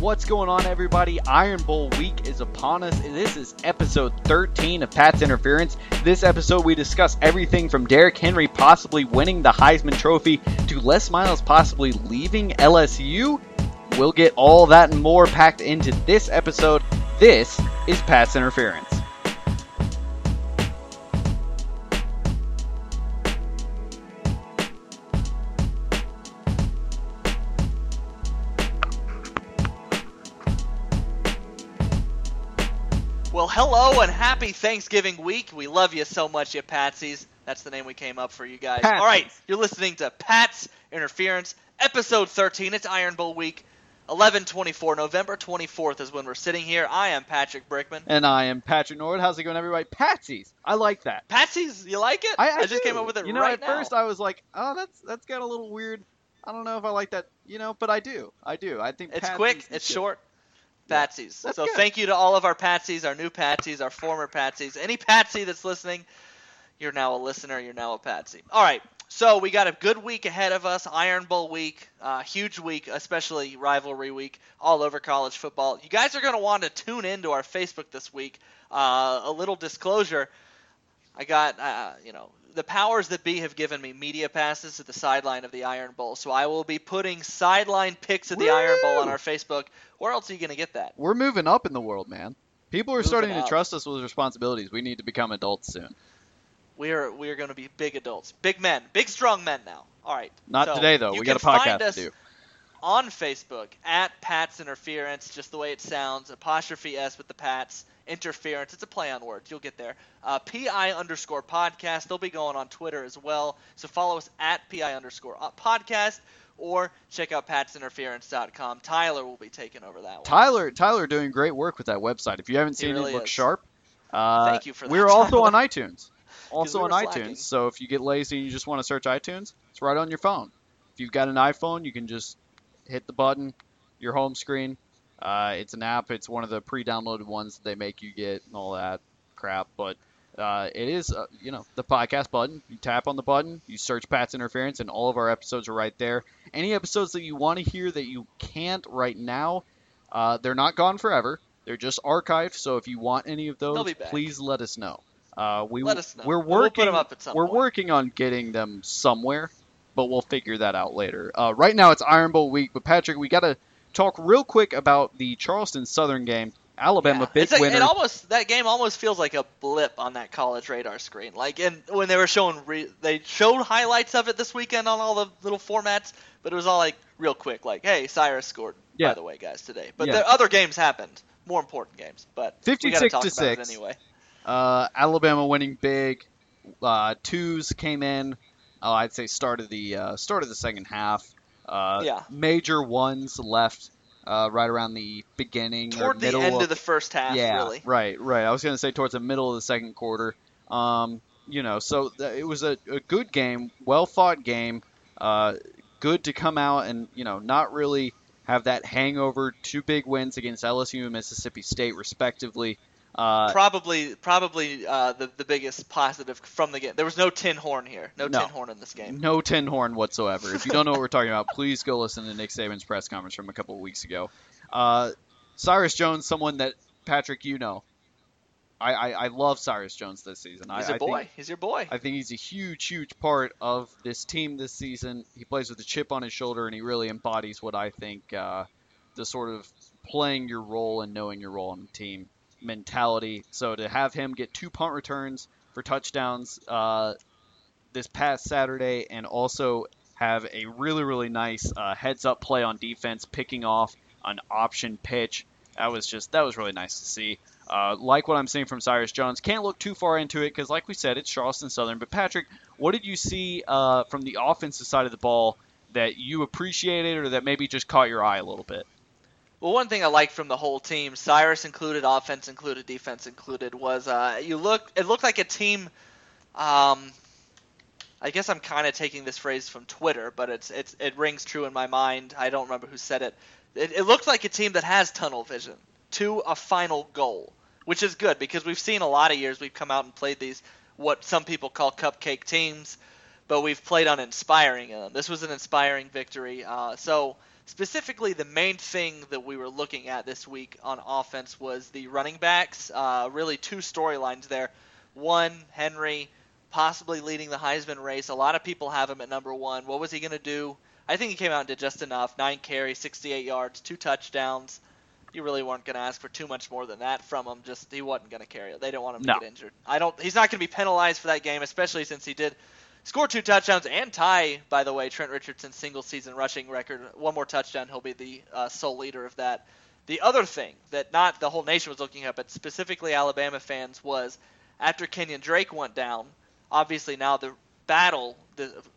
What's going on, everybody? Iron Bowl week is upon us, and this is episode 13 of Pat's Interference. This episode, we discuss everything from Derrick Henry possibly winning the Heisman Trophy to Les Miles possibly leaving LSU. We'll get all that and more packed into this episode. This is Pat's Interference. Well, hello and happy Thanksgiving week. We love you so much, you Patsies. That's the name we came up for, you guys. Patsies. All right, you're listening to Pat's Interference, episode 13. It's Iron Bowl week, 11/24. November 24th is when we're sitting here. I am Patrick Brickman. And I am Patrick Nord. How's it going, everybody? Patsies. I like that. Patsies? You like it? I just came up with it right now. First I was like, oh, that's got a little weird. I don't know if I like that, but I do. I think it's Patsies quick. It's good. Short. Patsies. That's so good. Thank you to all of our Patsies, our new Patsies, our former Patsies. Any Patsy that's listening, you're now a listener. You're now a Patsy. All right. So we got a good week ahead of us. Iron Bowl week, huge week, especially rivalry week all over college football. You guys are going to want to tune into our Facebook this week. A little disclosure. I got, the powers that be have given me media passes to the sideline of the Iron Bowl. So I will be putting sideline pics of the Iron Bowl on our Facebook. Where else are you going to get that? We're moving up in the world, man. People are starting to trust us with responsibilities. We need to become adults soon. We are going to be big adults, big men, big strong men now. All right. Not today, though. We got a podcast to do. On Facebook at Pat's Interference, just the way it sounds, apostrophe S with the Pats. Interference. It's a play on words. You'll get there. PI_podcast. They'll be going on Twitter as well. So follow us at PI_podcast or check out patsinterference.com. Tyler will be taking over that one. Tyler doing great work with that website. If you haven't seen it, really look sharp. Thank you for that. We're also on iTunes. So if you get lazy and you just want to search iTunes, it's right on your phone. If you've got an iPhone, you can just hit the button, your home screen. It's an app. It's one of the pre-downloaded ones that they make you get and all that crap. But it is, the podcast button. You tap on the button. You search Pat's Interference, and all of our episodes are right there. Any episodes that you want to hear that you can't right now, they're not gone forever. They're just archived. So if you want any of those, please let us know. We're working on getting them somewhere, but we'll figure that out later. Right now it's Iron Bowl week, but Patrick, we got to talk real quick about the Charleston Southern game. Alabama big winner. That game almost feels like a blip on that college radar screen. And when they were showed highlights of it this weekend on all the little formats, but it was all real quick. Hey, Cyrus scored, by the way, guys, today. But the other games happened, more important games. But 56-6 anyway. Alabama winning big. Twos came in. I'd say start of the second half. Major ones left right around the beginning. Toward the end of the first half, really. Right. I was going to say towards the middle of the second quarter. So it was a good game, well-thought game. Good to come out and, not really have that hangover. Two big wins against LSU and Mississippi State, respectively. Probably the biggest positive from the game. There was no tin horn here. No tin horn in this game. No tin horn whatsoever. If you don't know what we're talking about, please go listen to Nick Saban's press conference from a couple of weeks ago. Cyrus Jones, someone that, Patrick, I love Cyrus Jones this season. He's your boy. I think he's a huge, huge part of this team this season. He plays with a chip on his shoulder, and he really embodies what I think the sort of playing your role and knowing your role on the team mentality. So to have him get two punt returns for touchdowns this past Saturday, and also have a really, really nice heads-up play on defense, picking off an option pitch, that was really nice to see. Like what I'm seeing from Cyrus Jones, can't look too far into it because, like we said, it's Charleston Southern. But Patrick, what did you see from the offensive side of the ball that you appreciated or that maybe just caught your eye a little bit? Well, one thing I liked from the whole team, Cyrus included, offense included, defense included, was it looked like a team. I guess I'm kind of taking this phrase from Twitter, but it rings true in my mind. I don't remember who said it. It looked like a team that has tunnel vision to a final goal, which is good because we've seen a lot of years we've come out and played these what some people call cupcake teams. but we've played on inspiring them. This was an inspiring victory. So specifically, the main thing that we were looking at this week on offense was the running backs. Really two storylines there. One, Henry possibly leading the Heisman race. A lot of people have him at number one. What was he going to do? I think he came out and did just enough. 9 carries, 68 yards, 2 touchdowns. You really weren't going to ask for too much more than that from him. Just he wasn't going to carry it. They didn't want him to get injured. He's not going to be penalized for that game, especially since he did score 2 touchdowns and tie, by the way, Trent Richardson's single-season rushing record. One more touchdown, he'll be the sole leader of that. The other thing that not the whole nation was looking up at, specifically Alabama fans, was after Kenyon Drake went down, obviously now the battle,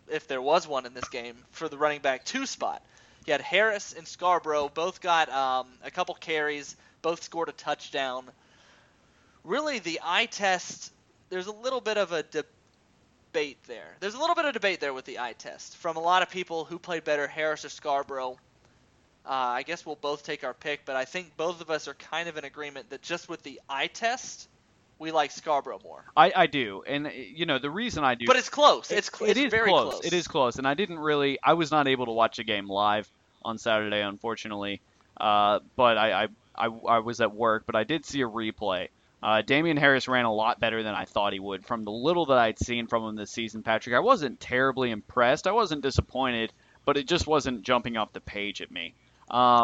if there was one in this game, for the running back 2 spot. You had Harris and Scarborough, both got a couple carries, both scored a touchdown. Really, the eye test, there's a little bit of a debate there. There's a little bit of debate there with the eye test from a lot of people who played better, Harris or Scarborough. I guess we'll both take our pick, but I think both of us are kind of in agreement that just with the eye test, we like Scarborough more. I do, and the reason I do. But it's close. It's very close. It is close, and I was not able to watch the game live on Saturday, unfortunately. But I was at work, but I did see a replay. Damian Harris ran a lot better than I thought he would. From the little that I'd seen from him this season, Patrick, I wasn't terribly impressed. I wasn't disappointed, but it just wasn't jumping off the page at me.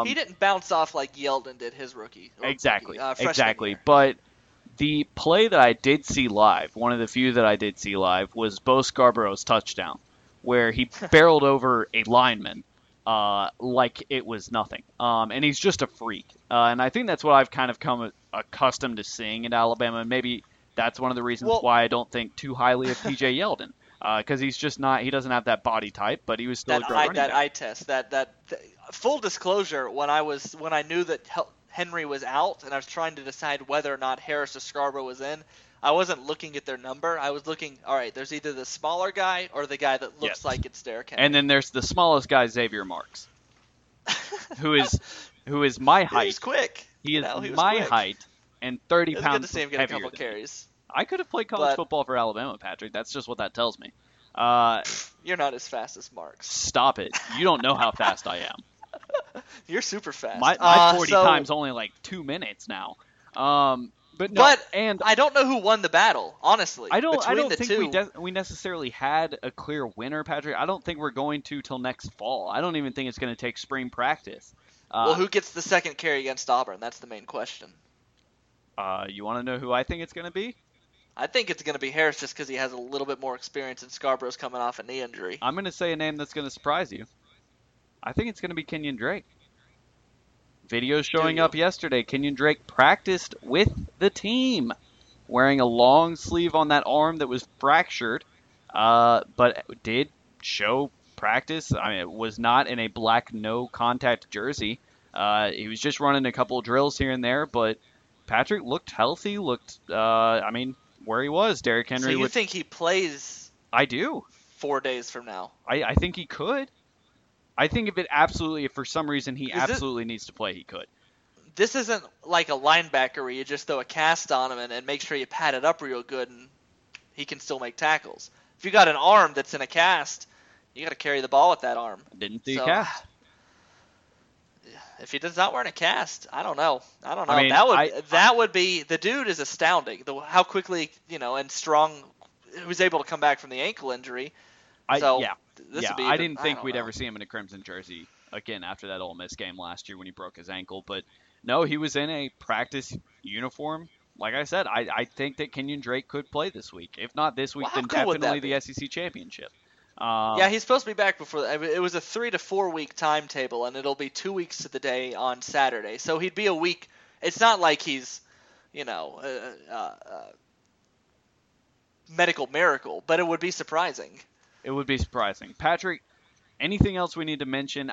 He didn't bounce off like Yeldon did his rookie. Exactly. Year. But the play that I did see live, one of the few that I did see live, was Bo Scarborough's touchdown, where he barreled over a lineman like it was nothing. And he's just a freak. And I think that's what I've kind of come accustomed to seeing in Alabama. And maybe that's one of the reasons why I don't think too highly of PJ Yeldon. Because he's just not – he doesn't have that body type, but he was still a great running back. That eye test, full disclosure, when I knew that Henry was out, and I was trying to decide whether or not Harris or Scarborough was in. I wasn't looking at their number. I was looking, all right, there's either the smaller guy or the guy that looks like it's Derrick Henry. And then there's the smallest guy, Xavier Marks, who is my height. He's quick. Height and 30 pounds heavier. It's good to see him get a couple carries. I could have played college football for Alabama, Patrick. That's just what that tells me. You're not as fast as Marks. Stop it. You don't know how fast I am. You're super fast. My 40 times only like 2 minutes now. But I don't know who won the battle, honestly. I don't think we necessarily had a clear winner, Patrick. I don't think we're going to till next fall. I don't even think it's going to take spring practice. Well, who gets the second carry against Auburn? That's the main question. You want to know who I think it's going to be? I think it's going to be Harris just because he has a little bit more experience and Scarborough's coming off a knee injury. I'm going to say a name that's going to surprise you. I think it's going to be Kenyon Drake. Videos showing up yesterday. Kenyon Drake practiced with the team, wearing a long sleeve on that arm that was fractured, but did show practice. I mean, it was not in a black no-contact jersey. He was just running a couple of drills here and there, but Patrick looked healthy, where he was. Derrick Henry. So you think he plays? I do. 4 days from now. I think he could. I think if for some reason he absolutely needs to play, he could. This isn't like a linebacker where you just throw a cast on him and make sure you pad it up real good and he can still make tackles. If you got an arm that's in a cast, you got to carry the ball with that arm. Didn't see a cast. If he does not wear a cast, I don't know. I mean, that would be – the dude is astounding. How quickly and strong he was able to come back from the ankle injury. I didn't think we'd ever see him in a crimson jersey again after that Ole Miss game last year when he broke his ankle. But no, he was in a practice uniform. Like I said, I think that Kenyon Drake could play this week. If not this week, then definitely the SEC championship. He's supposed to be back before. It was a 3 to 4 week timetable, and it'll be 2 weeks to the day on Saturday. So he'd be a week. It's not like he's, medical miracle, but it would be surprising. It would be surprising. Patrick, anything else we need to mention?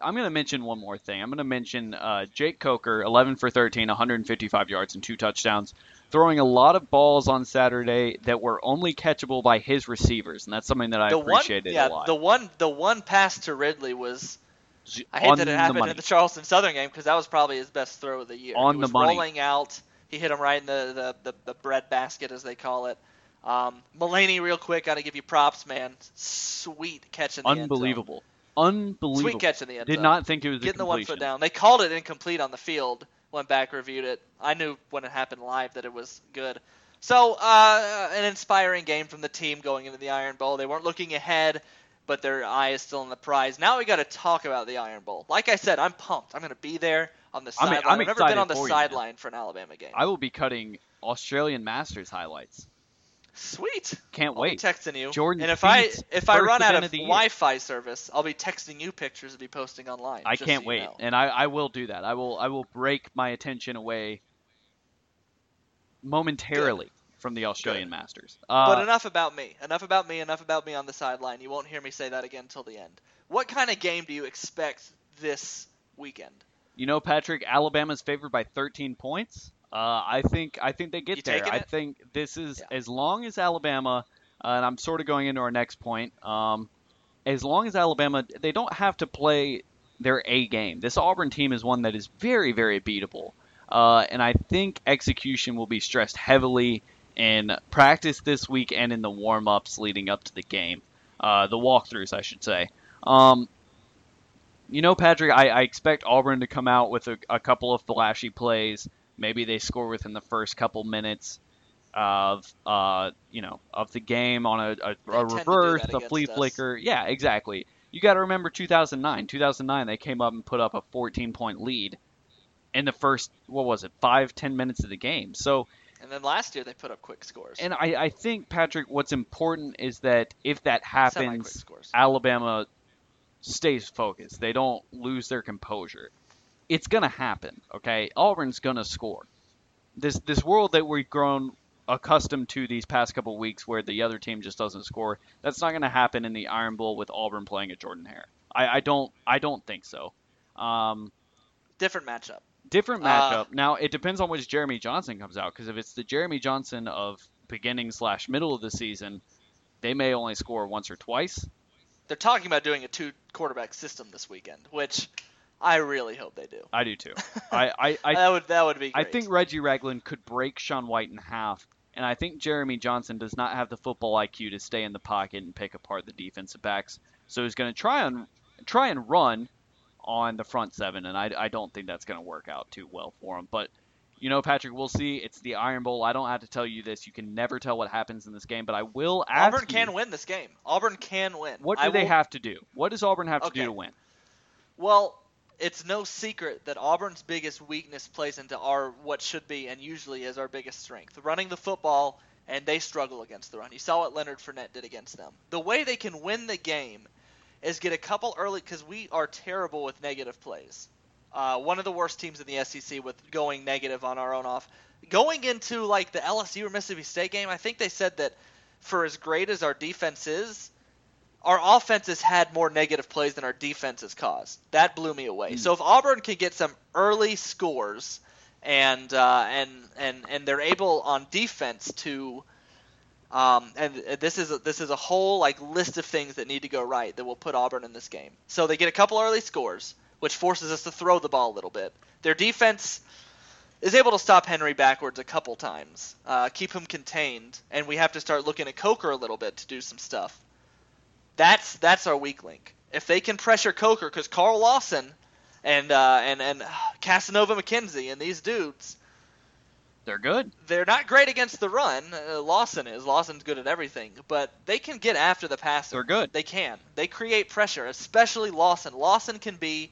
I'm going to mention one more thing. I'm going to mention Jake Coker, 11 for 13, 155 yards and 2 touchdowns, throwing a lot of balls on Saturday that were only catchable by his receivers, and that's something that I appreciated a lot. The one pass to Ridley was – I hate that it happened in the Charleston Southern game because that was probably his best throw of the year. He was rolling out. He hit him right in the bread basket, as they call it. Mulaney, real quick, got to give you props, man. Sweet catch in the Unbelievable. End zone. Unbelievable. Sweet catch in the end zone. Did not think it was getting the 1 foot down. They called it incomplete on the field. Went back, reviewed it. I knew when it happened live that it was good. So an inspiring game from the team going into the Iron Bowl. They weren't looking ahead, but their eye is still on the prize. Now we got to talk about the Iron Bowl. Like I said, I'm pumped. I'm going to be there on the sideline. I've never been on the sideline for an Alabama game. I will be cutting Australian Masters highlights. Sweet. Can't I'll wait. Be texting you. Jordan and if I run out of Wi-Fi service, I'll be texting you pictures to be posting online. I can't wait. Know. And I will do that. I will break my attention away momentarily from the Australian Masters. But enough about me. Enough about me on the sideline. You won't hear me say that again until the end. What kind of game do you expect this weekend? You know, Patrick, Alabama's favored by 13 points. I think they get there. I think this is as long as Alabama, and I'm sort of going into our next point. As long as Alabama, they don't have to play their A game. This Auburn team is one that is very, very beatable, and I think execution will be stressed heavily in practice this week and in the warm-ups leading up to the game, the walkthroughs, I should say. You know, Patrick, I expect Auburn to come out with a couple of flashy plays. Maybe they score within the first couple minutes of the game on a reverse, a flea flicker. Yeah, exactly. You got to remember 2009. 2009, they came up and put up a 14-point lead in the first, 5-10 minutes of the game. So. And then last year they put up quick scores. And I think, Patrick, what's important is that if that happens, Alabama stays focused. They don't lose their composure. It's going to happen, okay? Auburn's going to score. This world that we've grown accustomed to these past couple weeks where the other team just doesn't score, that's not going to happen in the Iron Bowl with Auburn playing at Jordan-Hare. I don't think so. Different matchup. Different matchup. Now, it depends on which Jeremy Johnson comes out, because if it's the Jeremy Johnson of beginning/middle of the season, they may only score once or twice. They're talking about doing a two-quarterback system this weekend, which – I really hope they do. I do too. That would be great. I think Reggie Ragland could break Shaun White in half, and I think Jeremy Johnson does not have the football IQ to stay in the pocket and pick apart the defensive backs. So he's going to try and run on the front seven, and I don't think that's going to work out too well for him. But you know, Patrick, we'll see. It's the Iron Bowl. I don't have to tell you this. You can never tell what happens in this game, but I will ask you. Auburn can win this game. Auburn can win. What do they have to do? What does Auburn have to do to win? Well, it's no secret that Auburn's biggest weakness plays into what should be and usually is our biggest strength, running the football, and they struggle against the run. You saw what Leonard Fournette did against them. The way they can win the game is get a couple early, because we are terrible with negative plays. One of the worst teams in the SEC with going negative on our own off. Going into like the LSU or Mississippi State game, I think they said that for as great as our defense is, our offenses had more negative plays than our defenses caused. That blew me away. So if Auburn can get some early scores and they're able on defense to and this is a whole like list of things that need to go right that will put Auburn in this game. So they get a couple early scores, which forces us to throw the ball a little bit. Their defense is able to stop Henry backwards a couple times, keep him contained, and we have to start looking at Coker a little bit to do some stuff. That's our weak link. If they can pressure Coker, because Carl Lawson and Casanova McKenzie and these dudes, they're good. They're not great against the run. Lawson is. Lawson's good at everything, but they can get after the passer. They're good. They can. They create pressure, especially Lawson. Lawson can be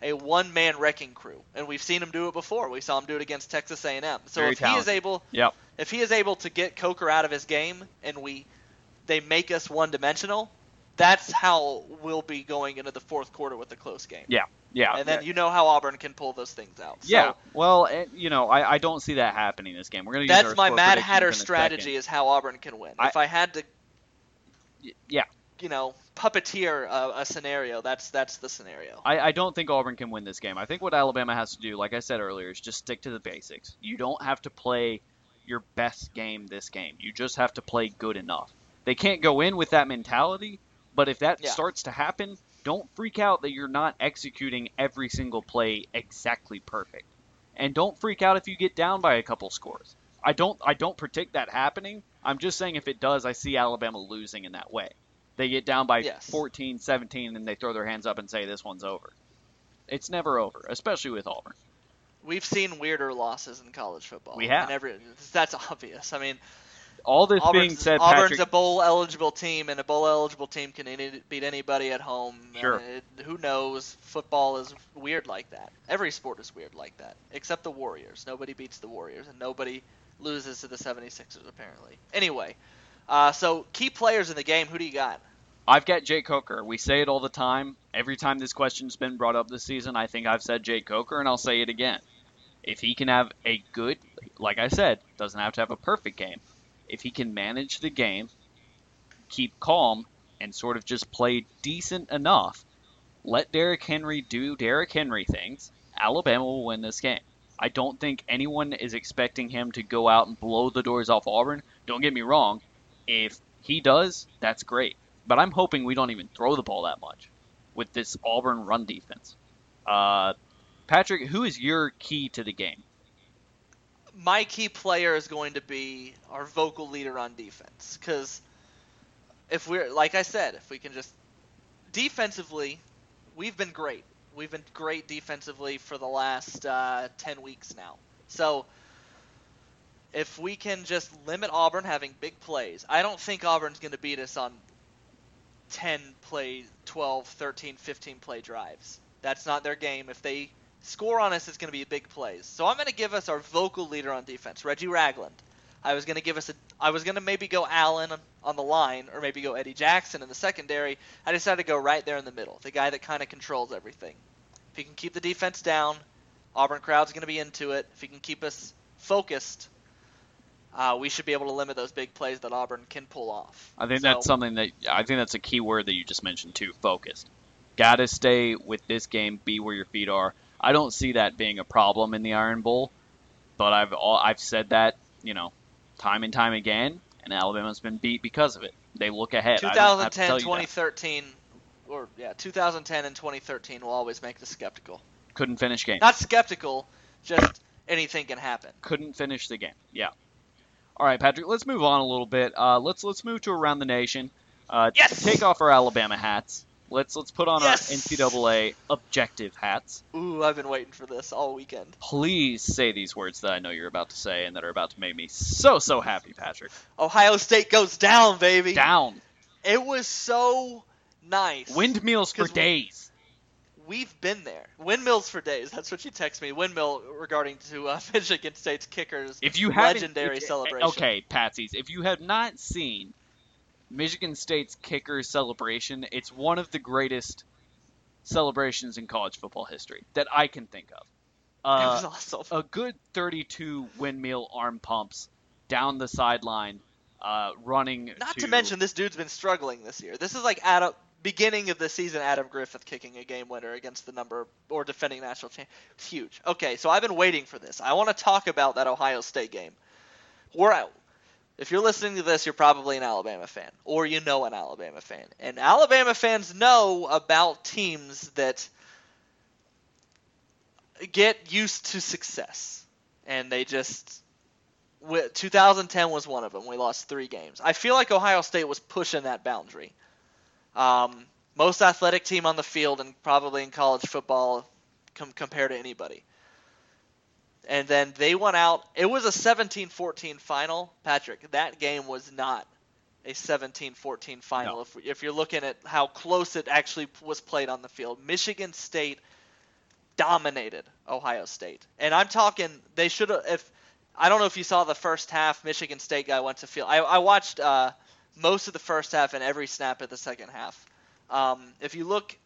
a one-man wrecking crew, and we've seen him do it before. We saw him do it against Texas A&M. So if he is able to get Coker out of his game and they make us one-dimensional. That's how we'll be going into the fourth quarter with a close game. Yeah. And then you know how Auburn can pull those things out. So, yeah, well, I don't see that happening this game. We're going to use that's my Mad Hatter strategy is how Auburn can win. If I had to, puppeteer a scenario, that's the scenario. I don't think Auburn can win this game. I think what Alabama has to do, like I said earlier, is just stick to the basics. You don't have to play your best game this game. You just have to play good enough. They can't go in with that mentality. But if that starts to happen, don't freak out that you're not executing every single play exactly perfect. And don't freak out if you get down by a couple scores. I don't predict that happening. I'm just saying if it does, I see Alabama losing in that way. They get down by 14, 17, and they throw their hands up and say this one's over. It's never over, especially with Auburn. We've seen weirder losses in college football. We have. That's obvious. I mean, all this being said, Auburn's a bowl-eligible team, and a bowl-eligible team can beat anybody at home. Sure. Who knows? Football is weird like that. Every sport is weird like that, except the Warriors. Nobody beats the Warriors, and nobody loses to the 76ers, apparently. Anyway, so key players in the game, who do you got? I've got Jake Coker. We say it all the time. Every time this question's been brought up this season, I think I've said Jake Coker, and I'll say it again. If he can have a good, like I said, doesn't have to have a perfect game. If he can manage the game, keep calm, and sort of just play decent enough, let Derrick Henry do Derrick Henry things, Alabama will win this game. I don't think anyone is expecting him to go out and blow the doors off Auburn. Don't get me wrong. If he does, that's great. But I'm hoping we don't even throw the ball that much with this Auburn run defense. Patrick, who is your key to the game? My key player is going to be our vocal leader on defense. Because if we're, like I said, if we can just defensively, we've been great. We've been great defensively for the last 10 weeks now. So if we can just limit Auburn having big plays, I don't think Auburn's going to beat us on 10 play, 12, 13, 15 play drives. That's not their game. If they score on us, it's going to be big plays. So I'm going to give us our vocal leader on defense, Reggie Ragland. I was going to maybe go Allen on the line, or maybe go Eddie Jackson in the secondary. I decided to go right there in the middle, the guy that kind of controls everything. If he can keep the defense down, Auburn crowd's going to be into it. If he can keep us focused, we should be able to limit those big plays that Auburn can pull off. I think that's a key word that you just mentioned too, focused. Got to stay with this game, be where your feet are. I don't see that being a problem in the Iron Bowl, but I've said that, time and time again, and Alabama's been beat because of it. They look ahead. 2010 and 2013 will always make the skeptical. Couldn't finish game. Not skeptical, just anything can happen. Couldn't finish the game. Yeah. All right, Patrick, let's move on a little bit. Let's move to around the nation. Yes! Take off our Alabama hats. Let's put on our NCAA objective hats. Ooh, I've been waiting for this all weekend. Please say these words that I know you're about to say and that are about to make me so, so happy, Patrick. Ohio State goes down, baby. Down. It was so nice. Windmills for days. We've been there. Windmills for days. That's what you text me. Windmill regarding to Michigan State's kickers. If you legendary celebration. Okay, Patsies. If you have not seen Michigan State's kickers celebration, it's one of the greatest celebrations in college football history that I can think of. It was awesome. A good 32 windmill arm pumps down the sideline, running. Not to mention this dude's been struggling this year. This is like beginning of the season, Adam Griffith kicking a game winner against the number or defending national champion. It's huge. Okay, so I've been waiting for this. I want to talk about that Ohio State game. If you're listening to this, you're probably an Alabama fan, or you know an Alabama fan. And Alabama fans know about teams that get used to success. And 2010 was one of them. We lost 3 games. I feel like Ohio State was pushing that boundary. Most athletic team on the field and probably in college football compared to anybody. And then they went out. It was a 17-14 final. Patrick, that game was not a 17-14 final. No. If you're looking at how close it actually was played on the field, Michigan State dominated Ohio State. And I'm talking they should have – I don't know if you saw the first half, Michigan State guy went to field. I watched most of the first half and every snap at the second half. If you look,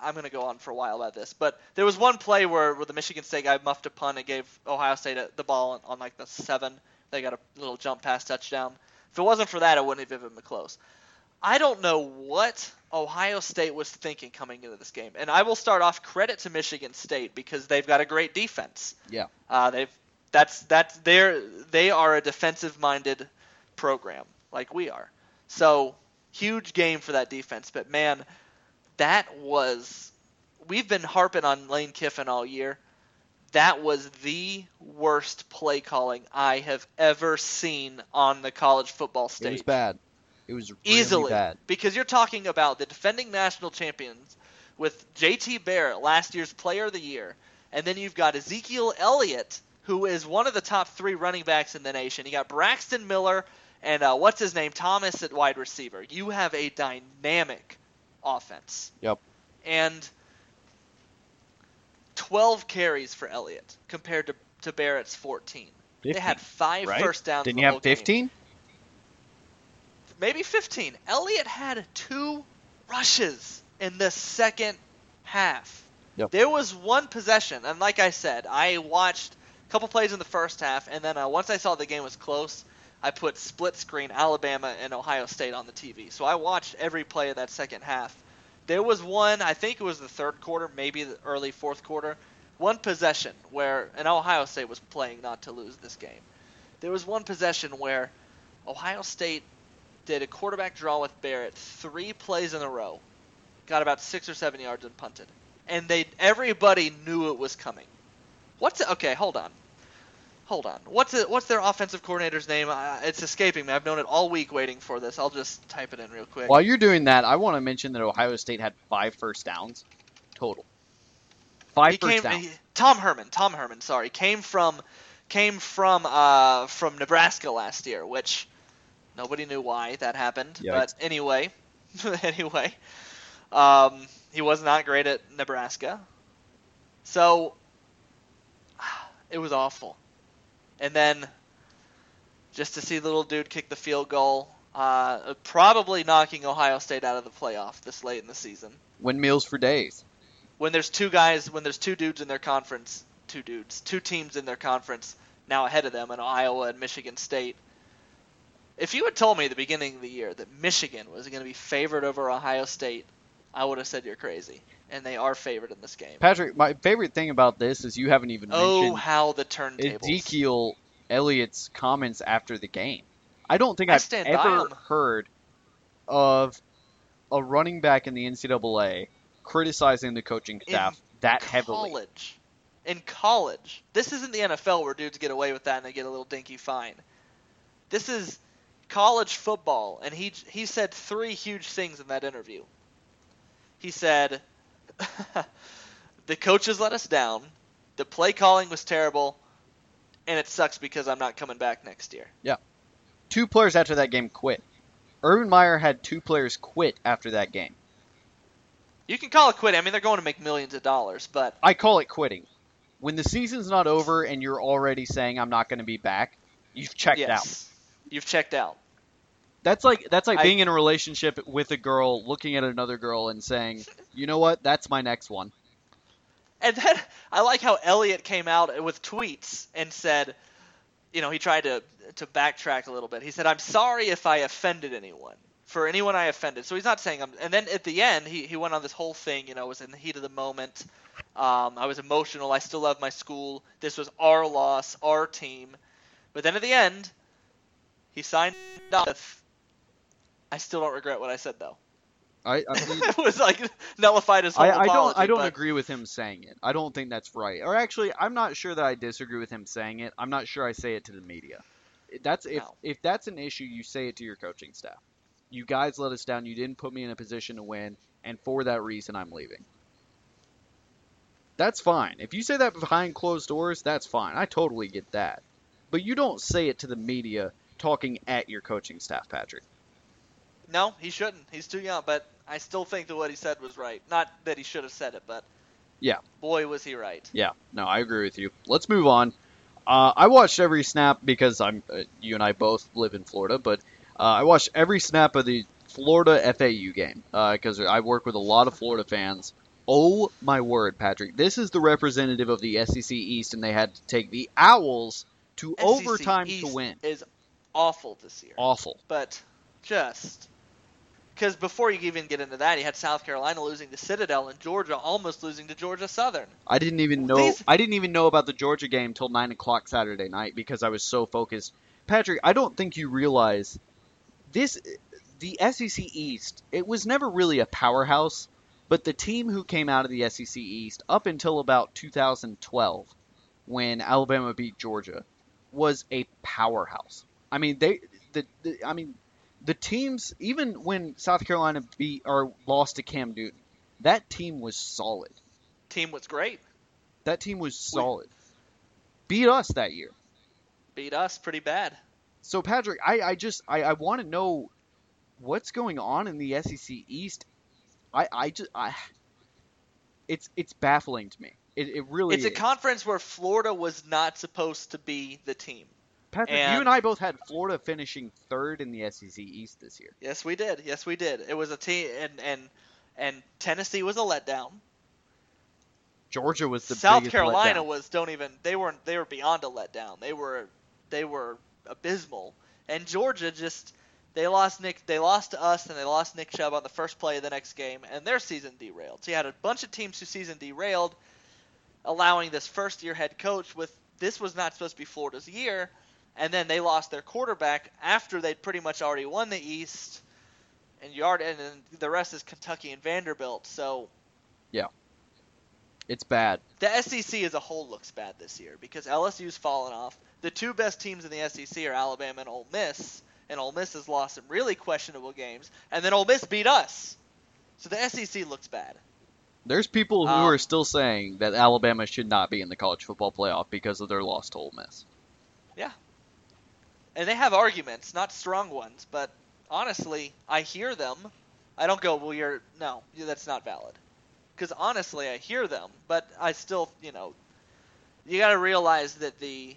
I'm going to go on for a while about this, but there was one play where the Michigan State guy muffed a punt and gave Ohio State the ball on like the 7. They got a little jump pass touchdown. If it wasn't for that, it wouldn't have even been close. I don't know what Ohio State was thinking coming into this game, and I will start off credit to Michigan State because they've got a great defense. Yeah, they are a defensive-minded program like we are. So. Huge game for that defense, but man, we've been harping on Lane Kiffin all year. That was the worst play calling I have ever seen on the college football stage. It was bad. It was really bad. Easily, because you're talking about the defending national champions with JT Barrett, last year's player of the year, and then you've got Ezekiel Elliott, who is one of the top three running backs in the nation. You got Braxton Miller and Thomas at wide receiver. You have a dynamic offense. Yep. And 12 carries for Elliott compared to Barrett's 14. 15, they had 5 right? first downs. Didn't you have 15? Game. Maybe 15. Elliott had 2 rushes in the second half. Yep. There was one possession, and like I said, I watched a couple plays in the first half, and then once I saw the game was close, I put split screen Alabama and Ohio State on the TV. So I watched every play of that second half. There was one, I think it was the third quarter, maybe the early fourth quarter, one possession where, and Ohio State was playing not to lose this game. There was one possession where Ohio State did a quarterback draw with Barrett 3 plays in a row, got about 6 or 7 yards and punted. And everybody knew it was coming. Okay, hold on. What's their offensive coordinator's name? It's escaping me. I've known it all week waiting for this. I'll just type it in real quick. While you're doing that, I want to mention that Ohio State had 5 first downs total. 5 first downs. Tom Herman. Sorry, came from Nebraska last year, which nobody knew why that happened. Yikes. But anyway, he was not great at Nebraska, so it was awful. And then just to see the little dude kick the field goal, probably knocking Ohio State out of the playoff this late in the season. Windmills for days. Two teams in their conference now ahead of them in Iowa and Michigan State. If you had told me at the beginning of the year that Michigan was going to be favored over Ohio State, I would have said you're crazy. And they are favored in this game. Patrick, my favorite thing about this is you haven't even mentioned how the turntables. Ezekiel Elliott's comments after the game. I don't think I've ever heard of a running back in the NCAA criticizing the coaching staff that heavily. In college. This isn't the NFL where dudes get away with that and they get a little dinky fine. This is college football, and he said 3 huge things in that interview. He said, the coaches let us down, the play calling was terrible, and it sucks because I'm not coming back next year. Yeah. 2 players after that game quit. Urban Meyer had 2 players quit after that game. You can call it quitting. I mean, they're going to make millions of dollars, but... I call it quitting. When the season's not over and you're already saying I'm not going to be back, you've checked out. You've checked out. That's like being in a relationship with a girl, looking at another girl and saying, you know what, that's my next one. And then I like how Elliott came out with tweets and said, you know, he tried to backtrack a little bit. He said, I'm sorry if I offended anyone, for anyone I offended. So he's not saying I'm – and then at the end he went on this whole thing, you know, it was in the heat of the moment. I was emotional. I still love my school. This was our loss, our team. But then at the end he signed off. I still don't regret what I said, though. I mean, it was like nullified as whole apology. I don't agree with him saying it. I don't think that's right. Or actually, I'm not sure that I disagree with him saying it. I'm not sure I say it to the media. If that's an issue, you say it to your coaching staff. You guys let us down. You didn't put me in a position to win, and for that reason, I'm leaving. That's fine. If you say that behind closed doors, that's fine. I totally get that. But you don't say it to the media talking at your coaching staff, Patrick. No, he shouldn't. He's too young, but I still think that what he said was right. Not that he should have said it, but yeah, boy, was he right. Yeah, no, I agree with you. Let's move on. I watched every snap because you and I both live in Florida, but I watched every snap of the Florida FAU game because I work with a lot of Florida fans. Oh, my word, Patrick. This is the representative of the SEC East, and they had to take the Owls to SEC overtime East to win. Is awful this year. Awful. But just... because before you even get into that, you had South Carolina losing to Citadel and Georgia almost losing to Georgia Southern. I didn't even know about the Georgia game till 9:00 Saturday night because I was so focused. Patrick, I don't think you realize this. The SEC East, it was never really a powerhouse, but the team who came out of the SEC East up until about 2012 when Alabama beat Georgia was a powerhouse. I mean, the teams, even when South Carolina beat or lost to Cam Newton, that team was solid. Team was great. That team was solid. Beat us that year. Beat us pretty bad. So, Patrick, I want to know what's going on in the SEC East. It's baffling to me. It really is. It's a conference where Florida was not supposed to be the team. Patrick, you and I both had Florida finishing third in the SEC East this year. Yes, we did. Yes, we did. It was a team, and Tennessee was a letdown. Georgia was the South Carolina letdown. They were beyond a letdown. They were abysmal. And Georgia they lost to us, and they lost Nick Chubb on the first play of the next game, and their season derailed. So you had a bunch of teams whose season derailed, allowing this first-year head coach with this was not supposed to be Florida's year. And then they lost their quarterback after they'd pretty much already won the East, and then the rest is Kentucky and Vanderbilt. So, yeah, it's bad. The SEC as a whole looks bad this year because LSU's fallen off. The two best teams in the SEC are Alabama and Ole Miss, and Ole Miss has lost some really questionable games. And then Ole Miss beat us, so the SEC looks bad. There's people who are still saying that Alabama should not be in the college football playoff because of their loss to Ole Miss. Yeah. And they have arguments, not strong ones, but honestly, I hear them. I don't go, that's not valid. Because honestly, I hear them, but I still, you got to realize that the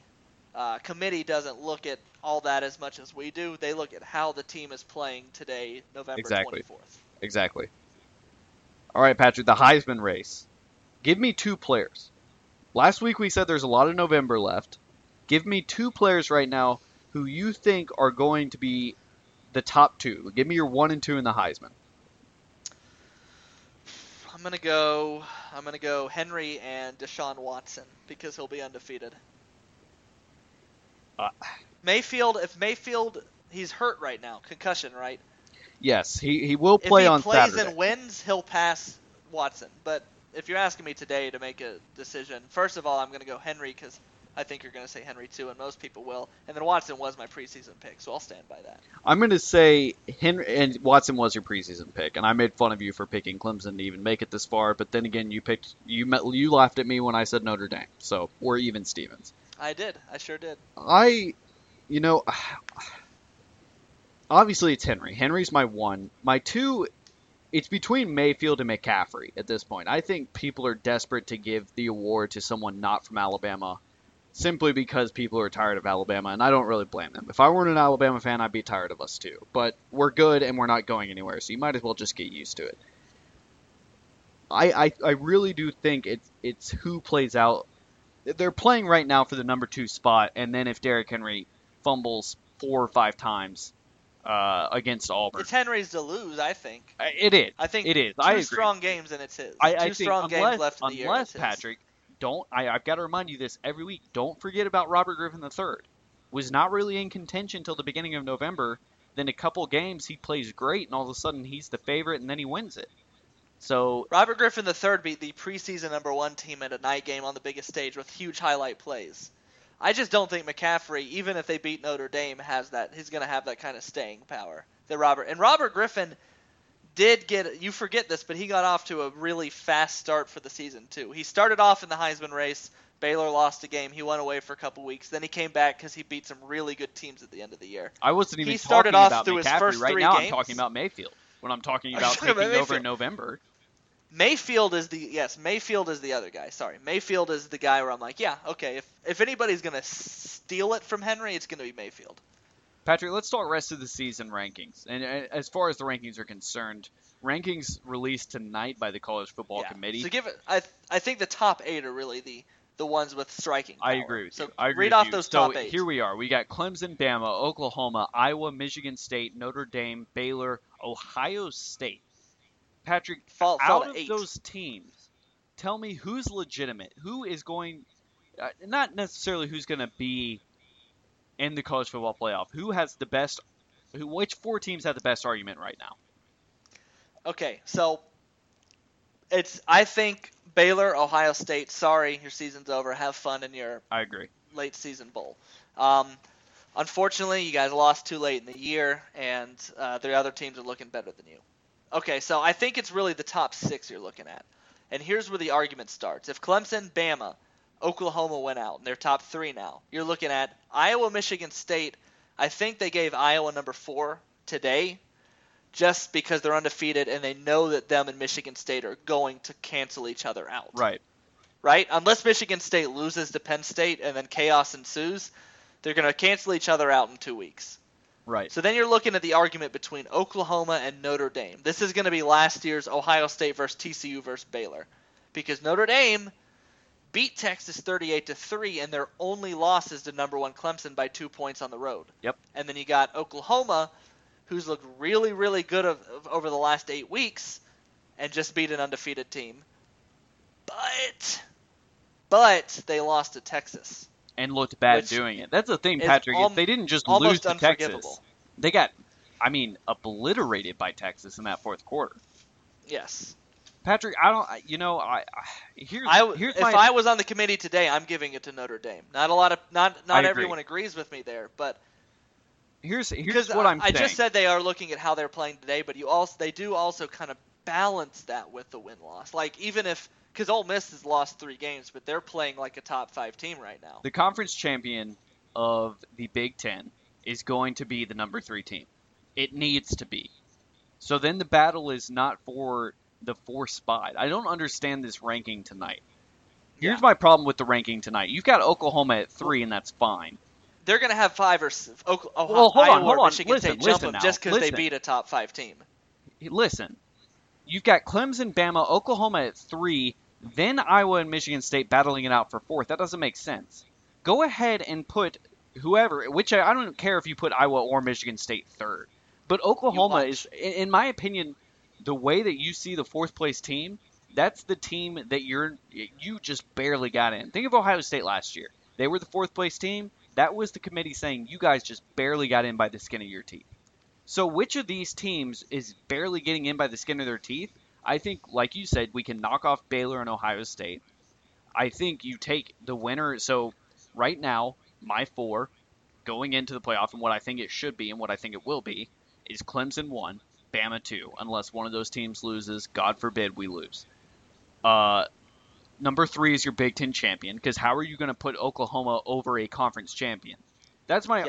committee doesn't look at all that as much as we do. They look at how the team is playing today, November 24th. Exactly. All right, Patrick, the Heisman race. Give me two players. Last week we said there's a lot of November left. Give me two players right now who you think are going to be the top two. Give me your 1 and 2 in the Heisman. I'm gonna go Henry and Deshaun Watson because he'll be undefeated. Mayfield, he's hurt right now, concussion, right? Yes, he will play on Saturday. If he plays and wins, he'll pass Watson. But if you're asking me today to make a decision, first of all, I'm gonna go Henry because I think you're going to say Henry too, and most people will. And then Watson was my preseason pick, so I'll stand by that. I'm going to say Henry, and Watson was your preseason pick, and I made fun of you for picking Clemson to even make it this far. But then again, you laughed at me when I said Notre Dame, so we're even Stevens. I did. I sure did. Obviously it's Henry. Henry's my 1. My 2, it's between Mayfield and McCaffrey at this point. I think people are desperate to give the award to someone not from Alabama, simply because people are tired of Alabama, and I don't really blame them. If I weren't an Alabama fan, I'd be tired of us too. But we're good, and we're not going anywhere, so you might as well just get used to it. I really do think it's who plays out. They're playing right now for the number 2 spot, and then if Derrick Henry fumbles 4 or 5 times against Auburn, it's Henry's to lose, I think. It is. I think it is. Two strong games, and it's his. Patrick, I've got to remind you this every week. Don't forget about Robert Griffin III. Was not really in contention until the beginning of November. Then a couple games he plays great, and all of a sudden he's the favorite, and then he wins it. So Robert Griffin III beat the preseason number 1 team at a night game on the biggest stage with huge highlight plays. I just don't think McCaffrey, even if they beat Notre Dame, has that. He's going to have that kind of staying power that Robert Griffin did get, you forget this, but he got off to a really fast start for the season too. He started off in the Heisman race. Baylor lost a game. He went away for a couple weeks. Then he came back because he beat some really good teams at the end of the year. I wasn't even talking about McCaffrey right now. I'm talking about Mayfield when I'm talking about taking over in November. Mayfield is the other guy. Sorry, Mayfield is the guy where I'm like, yeah, okay. If anybody's gonna steal it from Henry, it's gonna be Mayfield. Patrick, let's talk rest of the season rankings. And as far as the rankings are concerned, rankings released tonight by the College Football Committee. So I think the top 8 are really the ones with striking power. I agree with you. So read off those top 8. Here we are. We got Clemson, Bama, Oklahoma, Iowa, Michigan State, Notre Dame, Baylor, Ohio State. Patrick, out of those teams, tell me who's legitimate. Who is going not necessarily who's going to be in the college football playoff, which 4 teams have the best argument right now? Okay, so I think Baylor, Ohio State, sorry, your season's over. Have fun in your late season bowl. Unfortunately, you guys lost too late in the year, and the other teams are looking better than you. Okay, so I think it's really the top six you're looking at. And here's where the argument starts. If Clemson, Bama, Oklahoma went out, and they're top three now, you're looking at Iowa, Michigan State. I think they gave Iowa number 4 today just because they're undefeated and they know that them and Michigan State are going to cancel each other out. Right? Unless Michigan State loses to Penn State and then chaos ensues, they're going to cancel each other out in 2 weeks. Right. So then you're looking at the argument between Oklahoma and Notre Dame. This is going to be last year's Ohio State versus TCU versus Baylor, because Notre Dame beat Texas 38-3, and their only loss is to number 1 Clemson by 2 points on the road. Yep. And then you got Oklahoma, who's looked really, really good over the last 8 weeks, and just beat an undefeated team. But they lost to Texas. And looked bad doing it. That's the thing, Patrick. They didn't just lose to Texas. They got, obliterated by Texas in that fourth quarter. Yes. Patrick, If I was on the committee today, I'm giving it to Notre Dame. Not everyone agrees with me there, but here's what I'm saying. I just said they are looking at how they're playing today, but they do also kind of balance that with the win-loss. Like, even if, because Ole Miss has lost 3 games, but they're playing like a top 5 team right now. The conference champion of the Big Ten is going to be the number 3 team. It needs to be. So then the battle is not for the 4th spot. I don't understand this ranking tonight. Here's my problem with the ranking tonight. You've got Oklahoma at 3, and that's fine. They're going to have 5 or – Iowa or Michigan State jump them just because they beat a top 5 team. Listen, you've got Clemson, Bama, Oklahoma at 3, then Iowa and Michigan State battling it out for 4th. That doesn't make sense. Go ahead and put whoever – which I don't care if you put Iowa or Michigan State 3rd. But Oklahoma is, in my opinion – the way that you see the 4th-place team, that's the team that you just barely got in. Think of Ohio State last year. They were the 4th-place team. That was the committee saying, you guys just barely got in by the skin of your teeth. So which of these teams is barely getting in by the skin of their teeth? I think, like you said, we can knock off Baylor and Ohio State. I think you take the winner. So right now, my 4 going into the playoff, and what I think it should be and what I think it will be, is Clemson 1. Bama 2, unless one of those teams loses. God forbid we lose. Number 3 is your Big Ten champion, because how are you going to put Oklahoma over a conference champion? That's my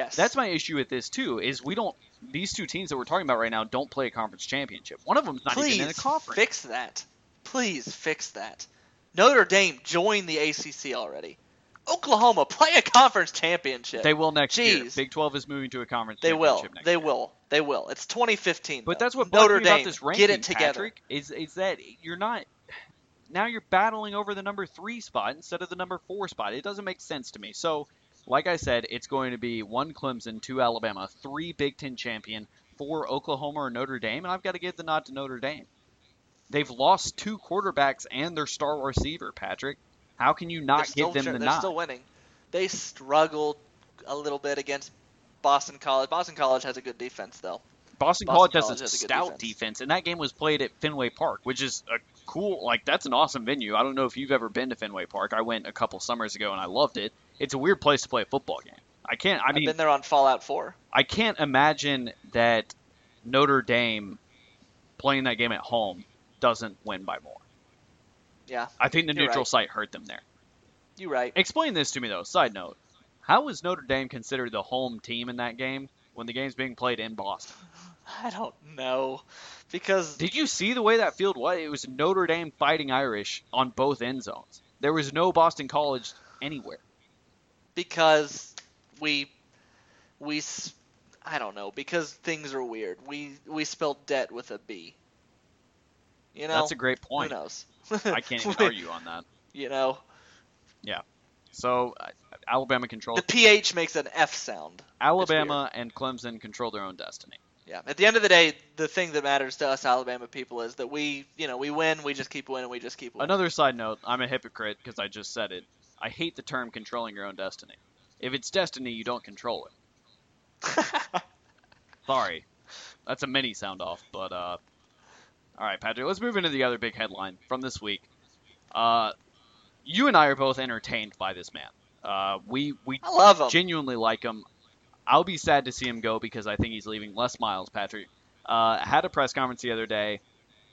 issue with this, too, is we don't – these 2 teams that we're talking about right now don't play a conference championship. One of them's not even in a conference. Please fix that. Notre Dame joined the ACC already. Oklahoma, play a conference championship. They will next year. Big 12 is moving to a conference championship next year. They will. It's 2015. But that's what Notre Dame about this ranking, get it together. Patrick, is that you're not now you're battling over the number 3 spot instead of the number 4 spot. It doesn't make sense to me. So, like I said, it's going to be 1 Clemson, 2 Alabama, 3 Big Ten champion, 4 Oklahoma or Notre Dame, and I've got to give the nod to Notre Dame. They've lost 2 quarterbacks and their star receiver, Patrick. How can you not give them the nod? They're still winning. They struggled a little bit against Boston College. Boston College has a good defense, though. Boston College has a stout defense, and that game was played at Fenway Park, which is a cool – like, that's an awesome venue. I don't know if you've ever been to Fenway Park. I went a couple summers ago, and I loved it. It's a weird place to play a football game. I've been there on Fallout 4. I can't imagine that Notre Dame playing that game at home doesn't win by more. Yeah, I think the neutral site hurt them there. You're right. Explain this to me, though. Side note. How was Notre Dame considered the home team in that game when the game's being played in Boston? I don't know. Because... did you see the way that field was? It was Notre Dame fighting Irish on both end zones. There was no Boston College anywhere. Because we I don't know. Because things are weird. We spelled debt with a B. You know? That's a great point. Who knows? I can't even argue on that. You know? Yeah. So, Alabama controls... the PH makes an F sound. Alabama and Clemson control their own destiny. Yeah. At the end of the day, the thing that matters to us Alabama people is that we win, we just keep winning, we just keep winning. Another side note, I'm a hypocrite because I just said it. I hate the term controlling your own destiny. If it's destiny, you don't control it. Sorry. That's a mini sound off, but... all right, Patrick, let's move into the other big headline from this week. You and I are both entertained by this man. We I love him. Genuinely like him. I'll be sad to see him go because I think he's leaving. Les Miles, Patrick, had a press conference the other day.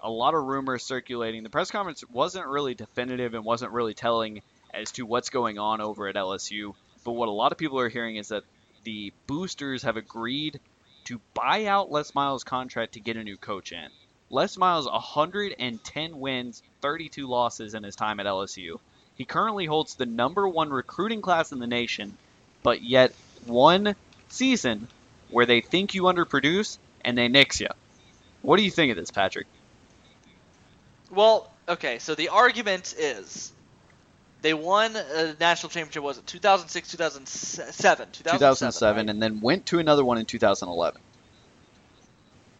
A lot of rumors circulating. The press conference wasn't really definitive and wasn't really telling as to what's going on over at LSU. But what a lot of people are hearing is that the boosters have agreed to buy out Les Miles' contract to get a new coach in. Les Miles, 110 wins, 32 losses in his time at LSU. He currently holds the #1 recruiting class in the nation, but yet one season where they think you underproduce and they nix you. What do you think of this, Patrick? Well, okay, so the argument is they won a national championship, was it 2006, 2007? 2007, right? And then went to another one in 2011.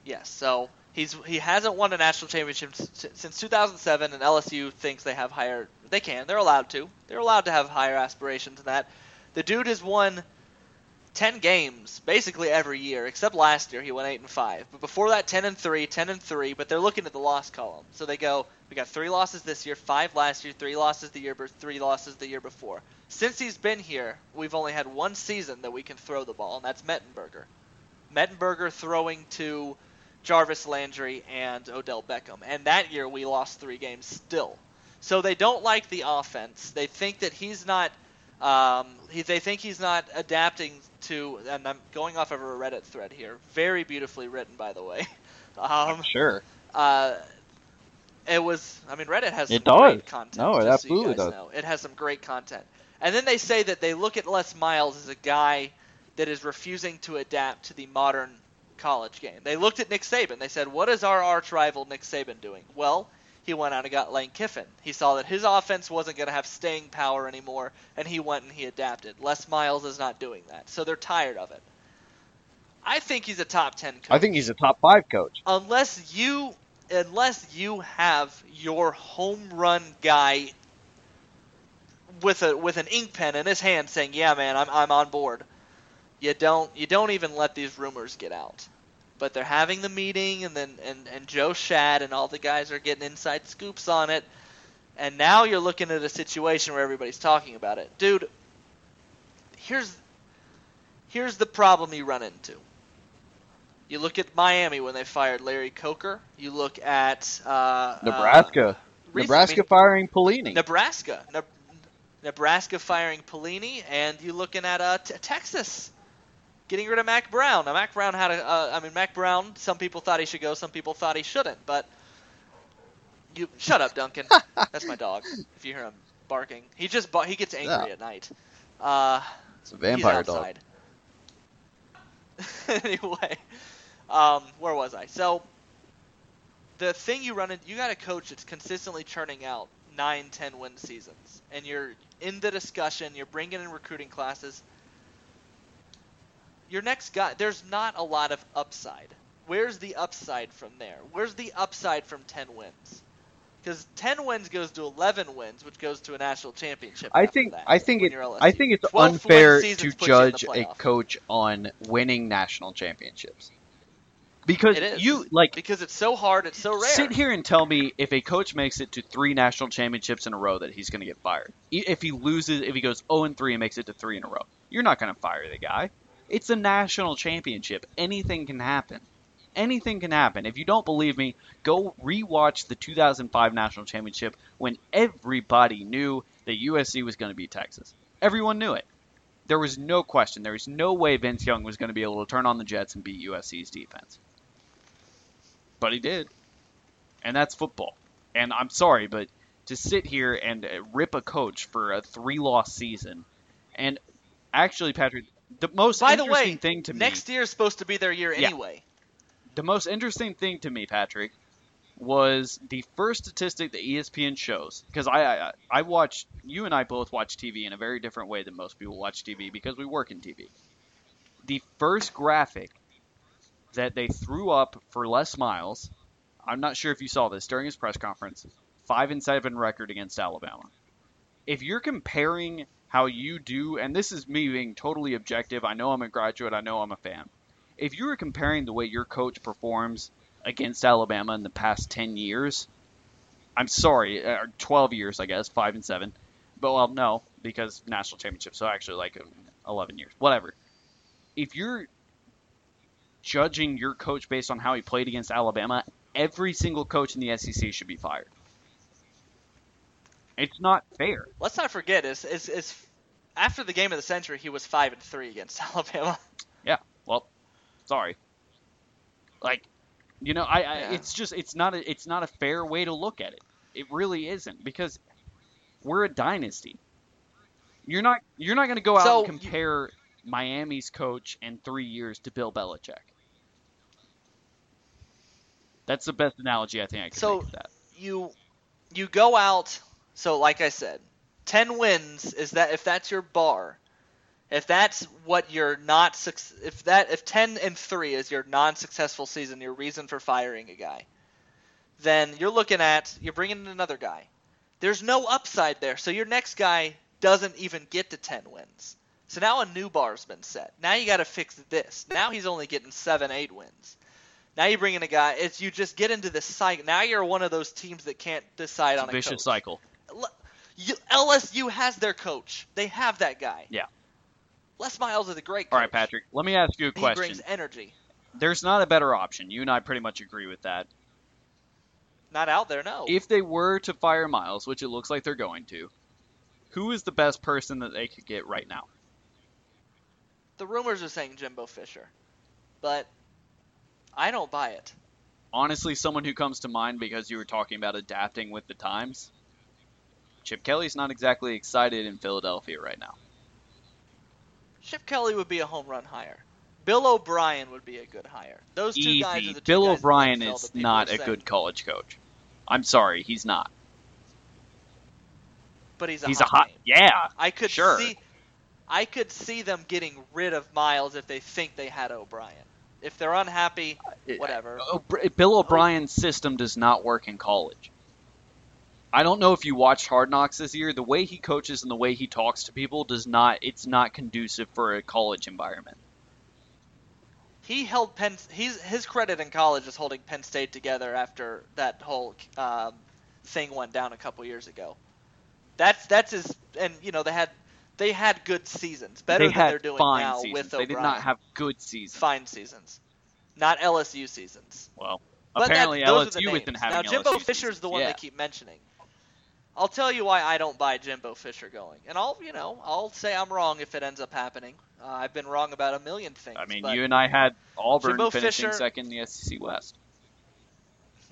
Yes, so he hasn't won a national championship since 2007, and LSU thinks they have higher – they can. They're allowed to. They're allowed to have higher aspirations than that. The dude has won 10 games basically every year, except last year he won 8-5. But before that, 10-3, but they're looking at the loss column. So they go, we got 3 losses this year, 5 last year, 3 losses the year before. Since he's been here, we've only had one season that we can throw the ball, and that's Mettenberger. Mettenberger throwing to Jarvis Landry and Odell Beckham. And that year we lost 3 games still. So they don't like the offense. They think that he's not they think he's not adapting to, and I'm going off of a Reddit thread here, very beautifully written, by the way. Sure. It was, I mean, Reddit has some great content. No, it absolutely does. It has some great content. And then they say that they look at Les Miles as a guy that is refusing to adapt to the modern college game. They looked at Nick Saban. They said, what is our arch rival Nick Saban doing? Well, he went out and got Lane Kiffin. He saw that his offense wasn't going to have staying power anymore, and he went and he adapted. Les Miles is not doing that, so they're tired of it. I think he's a top 10 coach. I think he's a top 5 coach. Unless you have your home run guy with an ink pen in his hand saying, "Yeah, man, I'm on board." You don't even let these rumors get out. But they're having the meeting, and then and Joe Shad and all the guys are getting inside scoops on it. And now you're looking at a situation where everybody's talking about it. Dude, here's the problem you run into. You look at Miami when they fired Larry Coker. You look at Nebraska. Firing Pelini. Nebraska firing Pelini, and you looking at Texas getting rid of Mack Brown. Now, Mack Brown had Mack Brown, some people thought he should go, some people thought he shouldn't, but you shut up, Duncan. That's my dog. If you hear him barking, he gets angry at night. It's a vampire dog. Anyway, where was I? So the thing you run into, you got a coach that's consistently churning out 9-10 win seasons, and you're in the discussion, you're bringing in recruiting classes. Your next guy, there's not a lot of upside. Where's the upside from there? Where's the upside from 10 wins? Because 10 wins goes to 11 wins, which goes to a national championship. I think it's unfair to judge a coach on winning national championships. Because it's so hard, it's so rare. Sit here and tell me if a coach makes it to 3 national championships in a row that he's going to get fired. If he loses, if he goes 0-3 and makes it to 3 in a row, you're not going to fire the guy. It's a national championship. Anything can happen. Anything can happen. If you don't believe me, go rewatch the 2005 national championship when everybody knew that USC was going to beat Texas. Everyone knew it. There was no question. There was no way Vince Young was going to be able to turn on the Jets and beat USC's defense. But he did. And that's football. And I'm sorry, but to sit here and rip a coach for a 3-loss season, and actually, Patrick, the most interesting thing to me... By the way, next year is supposed to be their year anyway. The most interesting thing to me, Patrick, was the first statistic that ESPN shows. Because I watch... You and I both watch TV in a very different way than most people watch TV because we work in TV. The first graphic that they threw up for Les Miles, I'm not sure if you saw this, during his press conference, 5-7 record against Alabama. If you're comparing... how you do, and this is me being totally objective. I know I'm a graduate. I know I'm a fan. If you were comparing the way your coach performs against Alabama in the past 10 years, I'm sorry, 12 years, I guess, 5-7. But, well, no, because national championship, so actually like 11 years, whatever. If you're judging your coach based on how he played against Alabama, every single coach in the SEC should be fired. It's not fair. Let's not forget, is after the game of the century, he was 5-3 against Alabama. Yeah, well, sorry. Like, you know, it's just it's not a fair way to look at it. It really isn't, because we're a dynasty. You're not going to go out and compare Miami's coach in 3 years to Bill Belichick. That's the best analogy I think I can make of that. You go out, so like I said, 10 wins is that if that's your bar. If that's what you're not – if 10-3 is your non-successful season, your reason for firing a guy, then you're looking at – you're bringing in another guy. There's no upside there, so your next guy doesn't even get to 10 wins. So now a new bar's been set. Now you got to fix this. Now he's only getting 7-8 wins. Now you bring in a guy – it's you just get into this cycle. Now you're one of those teams that can't decide on a coach. It's a vicious cycle. LSU has their coach. They have that guy. Yeah. Les Miles is a great coach. All right, Patrick, let me ask you a question. He brings energy. There's not a better option. You and I pretty much agree with that. Not out there, no. If they were to fire Miles, which it looks like they're going to, who is the best person that they could get right now? The rumors are saying Jimbo Fisher, but I don't buy it. Honestly, someone who comes to mind because you were talking about adapting with the times, Chip Kelly's not exactly excited in Philadelphia right now. Chip Kelly would be a home run hire. Bill O'Brien would be a good hire. Those two Easy. Guys are the two Bill guys O'Brien that is not a saying. Good college coach. I'm sorry, he's not. But he's a hot name. Yeah. I could see them getting rid of Miles if they think they had O'Brien. If they're unhappy, whatever. Bill O'Brien's system does not work in college. I don't know if you watched Hard Knocks this year. The way he coaches and the way he talks to people it's not conducive for a college environment. He held Penn. His credit in college is holding Penn State together after that whole thing went down a couple years ago. That's his, and you know they had good seasons, better than they're doing fine now seasons. With O'Brien. They did not have good seasons. Fine seasons, not LSU seasons. Well, but apparently LSU isn't having now. Jimbo LSU Fisher's the one they keep mentioning. I'll tell you why I don't buy Jimbo Fisher going, and I'll say I'm wrong if it ends up happening. I've been wrong about a million things. I mean, you and I had Auburn Jimbo finishing Fisher, second in the SEC West.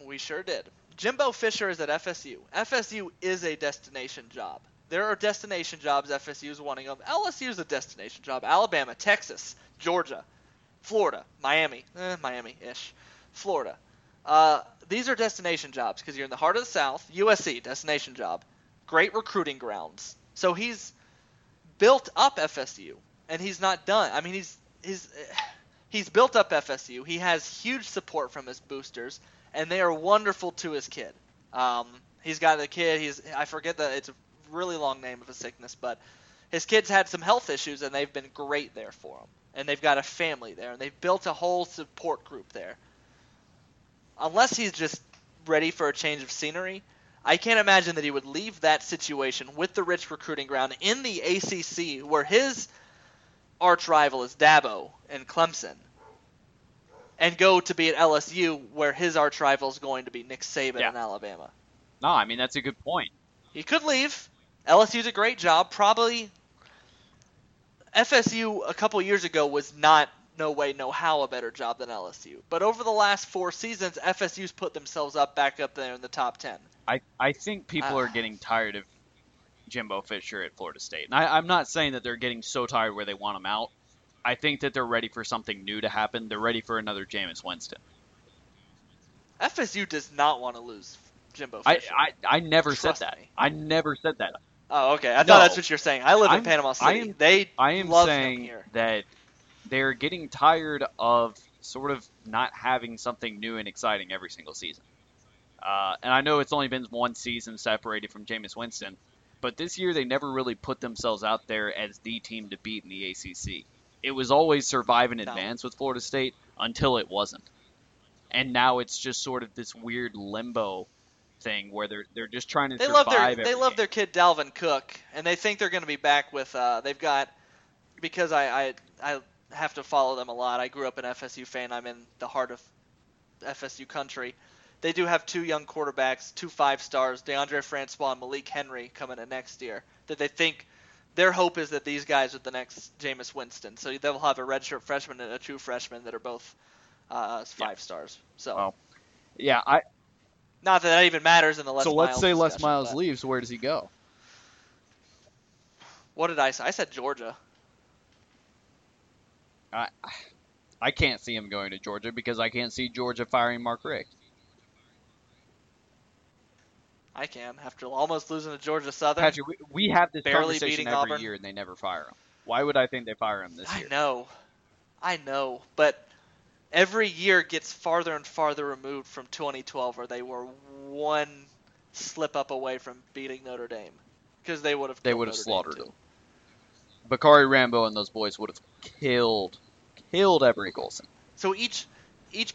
We sure did. Jimbo Fisher is at FSU. FSU is a destination job. There are destination jobs. FSU is one of them. LSU is a destination job. Alabama, Texas, Georgia, Florida, Miami, Miami-ish, Florida. These are destination jobs because you're in the heart of the South. USC, destination job. Great recruiting grounds. So he's built up FSU, and he's not done. I mean, he's built up FSU. He has huge support from his boosters, and they are wonderful to his kid. He's got a kid. I forget that it's a really long name of a sickness, but his kid's had some health issues, and they've been great there for him. And they've got a family there, and they've built a whole support group there. Unless he's just ready for a change of scenery, I can't imagine that he would leave that situation with the rich recruiting ground in the ACC where his arch rival is Dabo and Clemson and go to be at LSU where his arch rival is going to be Nick Saban and Alabama. No, I mean, that's a good point. He could leave. LSU's a great job. Probably FSU a couple years ago was not no way, no how a better job than LSU. But over the last 4 seasons, FSU's put themselves back up there in the top 10. I think people are getting tired of Jimbo Fisher at Florida State. And I'm not saying that they're getting so tired where they want him out. I think that they're ready for something new to happen. They're ready for another Jameis Winston. FSU does not want to lose Jimbo Fisher. I never Trust said that. Me. I never said that. Oh, okay. I thought that's what you're saying. I live in Panama City. I am love saying him here. That they're getting tired of sort of not having something new and exciting every single season. And I know it's only been one season separated from Jameis Winston, but this year they never really put themselves out there as the team to beat in the ACC. It was always survive and advance with Florida State until it wasn't. And now it's just sort of this weird limbo thing where they're just trying to survive. They love their kid Dalvin Cook, and they think they're going to be back with they've got, because I have to follow them a lot. I grew up an FSU fan. I'm in the heart of FSU country. They do have two young quarterbacks, 2 5 stars, DeAndre Francois and Malik Henry coming in next year. That they think their hope is that these guys are the next Jameis Winston. So they'll have a redshirt freshman and a true freshman that are both 5 stars. So wow. Yeah, I not that even matters in the Les Miles. So let's say Les Miles leaves. Where does he go? What did I say? I said Georgia. I can't see him going to Georgia because I can't see Georgia firing Mark Richt. I can, after almost losing to Georgia Southern. Patrick, we have this conversation every Auburn. Year, and they never fire him. Why would I think they fire him this year? I know, but every year gets farther and farther removed from 2012, where they were one slip up away from beating Notre Dame, because they would have slaughtered him. Bakari Rambo and those boys would have killed Everett Golson. So each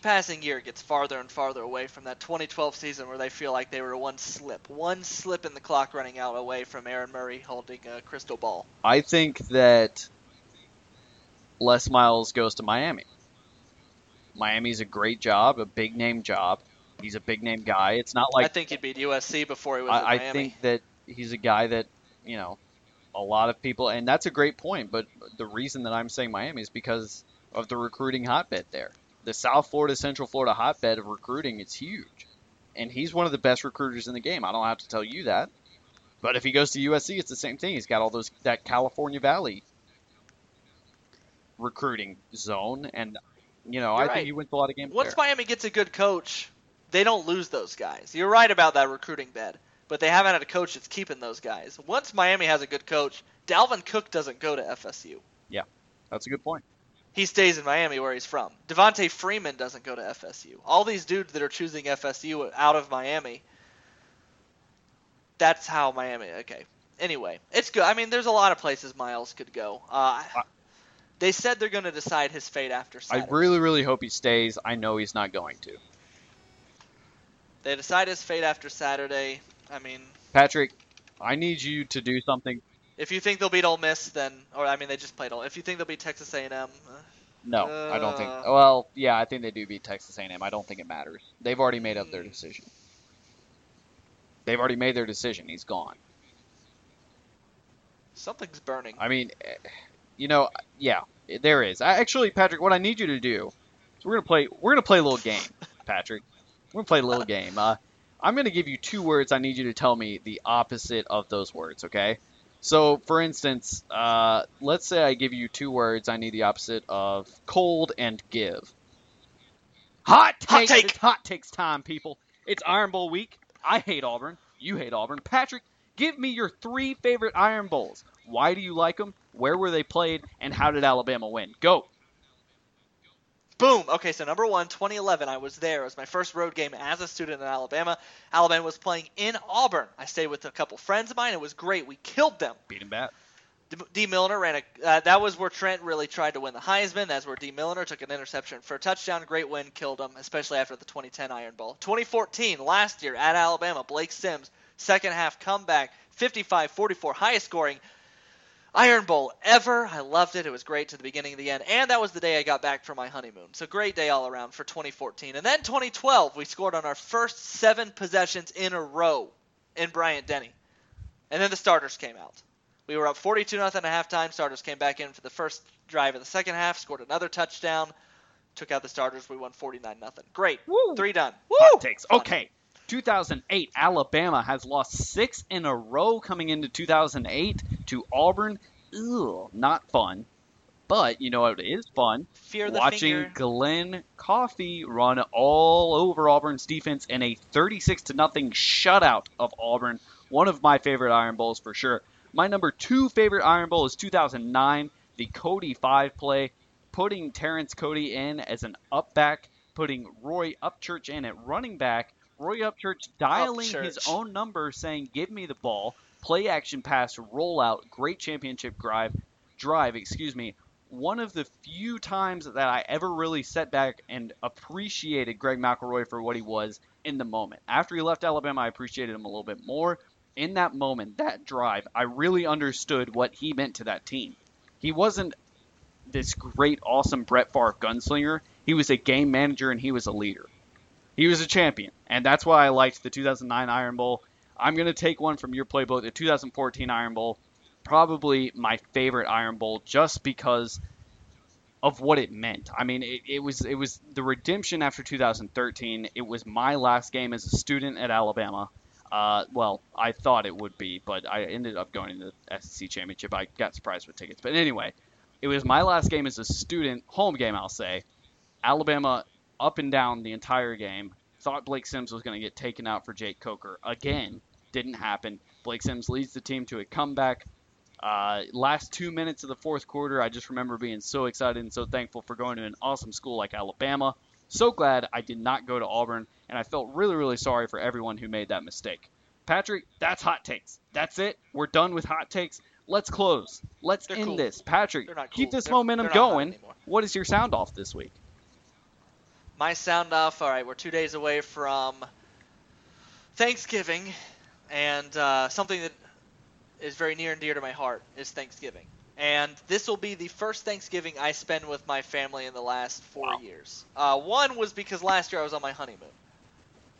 passing year gets farther and farther away from that 2012 season where they feel like they were one slip in the clock running out away from Aaron Murray holding a crystal ball. I think that Les Miles goes to Miami. Miami's a great job, a big-name job. He's a big-name guy. It's not like I think he'd be at USC before he was at Miami. I think that he's a guy that, you know, a lot of people – and that's a great point, but the reason that I'm saying Miami is because of the recruiting hotbed there. The South Florida, Central Florida hotbed of recruiting is huge, and he's one of the best recruiters in the game. I don't have to tell you that. But if he goes to USC, it's the same thing. He's got all that California Valley recruiting zone, and – you know, I think he wins a lot of games. Once Miami gets a good coach, they don't lose those guys. You're right about that recruiting bed, but they haven't had a coach that's keeping those guys. Once Miami has a good coach, Dalvin Cook doesn't go to FSU. Yeah, that's a good point. He stays in Miami where he's from. Devontae Freeman doesn't go to FSU. All these dudes that are choosing FSU out of Miami, that's how Miami – okay. Anyway, it's good. I mean, there's a lot of places Miles could go. They said they're going to decide his fate after Saturday. I really, really hope he stays. I know he's not going to. They decide his fate after Saturday. I mean... Patrick, I need you to do something. If you think they'll beat Ole Miss, then... Or, I mean, they just played Ole Miss. If you think they'll beat Texas A&M... No, I don't think... Well, yeah, I think they do beat Texas A&M. I don't think it matters. They've already made up their decision. They've already made their decision. He's gone. Something's burning. I mean... You know, yeah, there is. Actually, Patrick, what I need you to do is we're gonna play a little game, Patrick. We're gonna play a little game. I'm gonna give you two words. I need you to tell me the opposite of those words, okay? So, for instance, let's say I give you two words. I need the opposite of cold and give. Hot takes. Hot take. It's hot takes time, people. It's Iron Bowl week. I hate Auburn. You hate Auburn, Patrick. Give me your three favorite Iron Bowls. Why do you like them? Where were they played? And how did Alabama win? Go. Boom. Okay, so number one, 2011, I was there. It was my first road game as a student in Alabama. Alabama was playing in Auburn. I stayed with a couple friends of mine. It was great. We killed them. Beat them bad. D. Milliner ran a that was where Trent really tried to win the Heisman. That's where D. Milliner took an interception for a touchdown. Great win. Killed them, especially after the 2010 Iron Bowl. 2014, last year at Alabama, Blake Sims. Second half comeback, 55-44, highest scoring Iron Bowl ever. I loved it. It was great to the beginning and the end. And that was the day I got back from my honeymoon. So great day all around for 2014. And then 2012, we scored on our first 7 possessions in a row in Bryant-Denny. And then the starters came out. We were up 42-0 at halftime. Starters came back in for the first drive of the second half, scored another touchdown, took out the starters. We won 49-0. Great. Woo. 3 done. Woo! Hot takes. Okay. 2008, Alabama has lost 6 in a row coming into 2008 to Auburn. Ew, not fun. But you know what is fun? Watching Glenn Coffey run all over Auburn's defense in a 36-0 shutout of Auburn. One of my favorite Iron Bowls for sure. My number 2 favorite Iron Bowl is 2009, the Cody 5 play, putting Terrence Cody in as an up back, putting Roy Upchurch in at running back, Roy Upchurch dialing his own number, saying, give me the ball, play action pass, rollout, great championship drive, one of the few times that I ever really sat back and appreciated Greg McElroy for what he was in the moment. After he left Alabama, I appreciated him a little bit more. In that moment, that drive, I really understood what he meant to that team. He wasn't this great, awesome Brett Favre gunslinger. He was a game manager, and he was a leader. He was a champion, and that's why I liked the 2009 Iron Bowl. I'm going to take one from your playbook, the 2014 Iron Bowl, probably my favorite Iron Bowl just because of what it meant. I mean, it was the redemption after 2013. It was my last game as a student at Alabama. Well, I thought it would be, but I ended up going to the SEC Championship. I got surprised with tickets. But anyway, it was my last game as a student, home game, I'll say. Alabama up and down the entire game. Thought Blake Sims was going to get taken out for Jake Coker. Again, didn't happen. Blake Sims leads the team to a comeback. Last 2 minutes of the fourth quarter, I just remember being so excited and so thankful for going to an awesome school like Alabama. So glad I did not go to Auburn, and I felt really, really sorry for everyone who made that mistake. Patrick, that's hot takes. That's it. We're done with hot takes. Let's close. Let's they're end cool. this. Patrick, cool. keep this they're, momentum they're going. What is your sound off this week? My sound off, all right, we're 2 days away from Thanksgiving, and something that is very near and dear to my heart is Thanksgiving. And this will be the first Thanksgiving I spend with my family in the last 4 years. One was because last year I was on my honeymoon.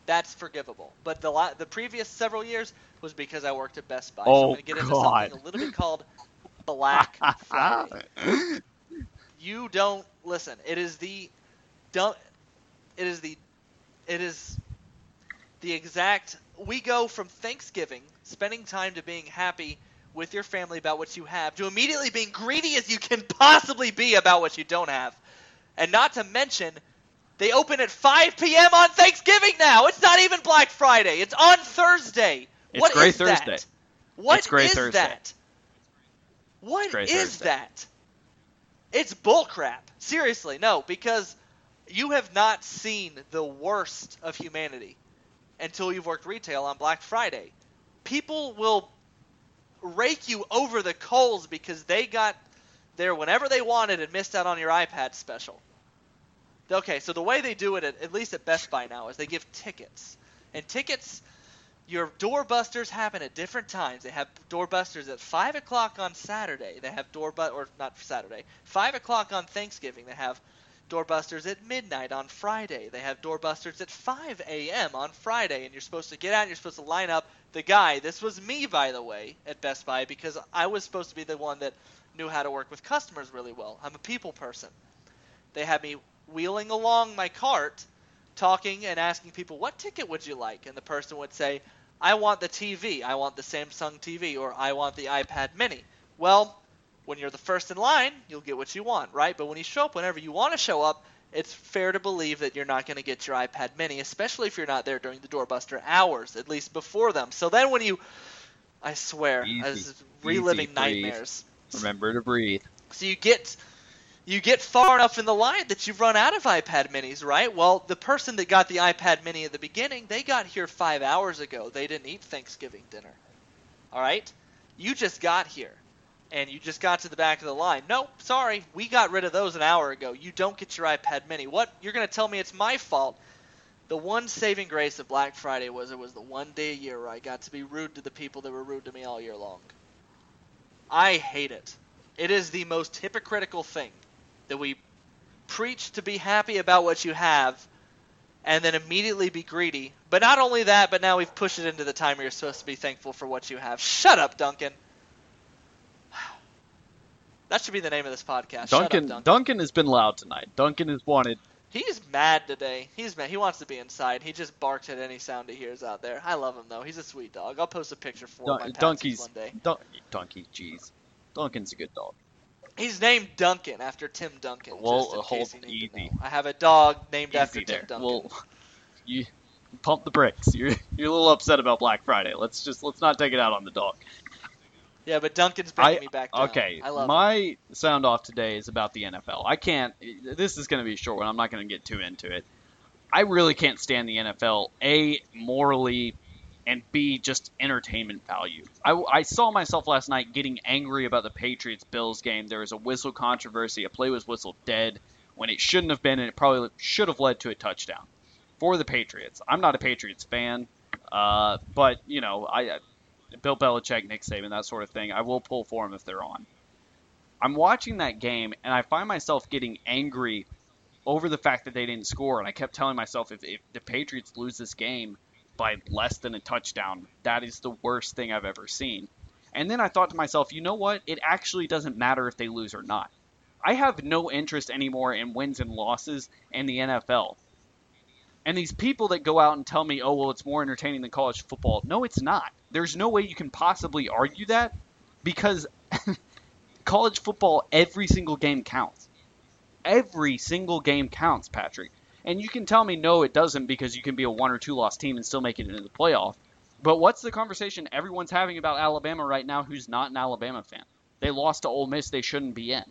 That's forgivable. But the previous several years was because I worked at Best Buy. So I'm going to get into something a little bit called Black Friday. You don't listen. It is the exact – we go from Thanksgiving, spending time to being happy – with your family about what you have, to immediately being greedy as you can possibly be about what you don't have. And not to mention, they open at 5 p.m. on Thanksgiving now. It's not even Black Friday. It's on Thursday. What is that? What is that? What is that? It's bullcrap. Seriously, no, because you have not seen the worst of humanity until you've worked retail on Black Friday. People will rake you over the coals because they got there whenever they wanted and missed out on your iPad special. Okay, so the way they do it, at least at Best Buy now, is they give tickets. And tickets, your doorbusters happen at different times. They have doorbusters at 5 o'clock on Saturday. They have or not Saturday, 5 o'clock on Thanksgiving. They have doorbusters at midnight on Friday. They have doorbusters at 5 a.m. on Friday, and you're supposed to get out and you're supposed to line up. The guy, this was me, by the way, at Best Buy, because I was supposed to be the one that knew how to work with customers really well. I'm a people person. They had me wheeling along my cart, talking and asking people, what ticket would you like? And the person would say, I want the TV, I want the Samsung TV, or I want the iPad mini. Well, when you're the first in line, you'll get what you want, right? But when you show up, whenever you want to show up, it's fair to believe that you're not going to get your iPad mini, especially if you're not there during the doorbuster hours, at least before them. So then when you – I swear, I was reliving nightmares. Remember to breathe. So you get far enough in the line that you've run out of iPad minis, right? Well, the person that got the iPad mini at the beginning, they got here 5 hours ago. They didn't eat Thanksgiving dinner, all right? You just got here. And you just got to the back of the line. Nope, sorry, we got rid of those an hour ago. You don't get your iPad mini. What? You're going to tell me it's my fault? The one saving grace of Black Friday was it was the one day a year where I got to be rude to the people that were rude to me all year long. I hate it. It is the most hypocritical thing that we preach to be happy about what you have and then immediately be greedy. But not only that, but now we've pushed it into the time where you're supposed to be thankful for what you have. Shut up, Duncan. That should be the name of this podcast. Duncan, Duncan has been loud tonight. Duncan is wanted. He's mad today. He's mad. He wants to be inside. He just barks at any sound he hears out there. I love him, though. He's a sweet dog. I'll post a picture for my Dunkies one day. Donkey, jeez. Duncan's a good dog. He's named Duncan after Tim Duncan. Well, hold easy. I have a dog named easy after there. Tim Duncan. Well, you pump the brakes. You're a little upset about Black Friday. Let's not take it out on the dog. Yeah, but Duncan's bringing me back down. Okay, I love my sound off today is about the NFL. This is going to be a short one. I'm not going to get too into it. I really can't stand the NFL, morally, and B, just entertainment value. I saw myself last night getting angry about the Patriots-Bills game. There was a whistle controversy. A play was whistled dead when it shouldn't have been, and it probably should have led to a touchdown for the Patriots. I'm not a Patriots fan, but, you know, Bill Belichick, Nick Saban, that sort of thing, I will pull for them if they're on. I'm watching that game, and I find myself getting angry over the fact that they didn't score, and I kept telling myself if the Patriots lose this game by less than a touchdown, that is the worst thing I've ever seen. And then I thought to myself, you know what? It actually doesn't matter if they lose or not. I have no interest anymore in wins and losses and the NFL. And these people that go out and tell me, oh, well, it's more entertaining than college football. No, it's not. There's no way you can possibly argue that, because college football, every single game counts. Every single game counts, Patrick. And you can tell me, no, it doesn't, because you can be a one- or two-loss team and still make it into the playoff. But what's the conversation everyone's having about Alabama right now who's not an Alabama fan? They lost to Ole Miss they shouldn't be in.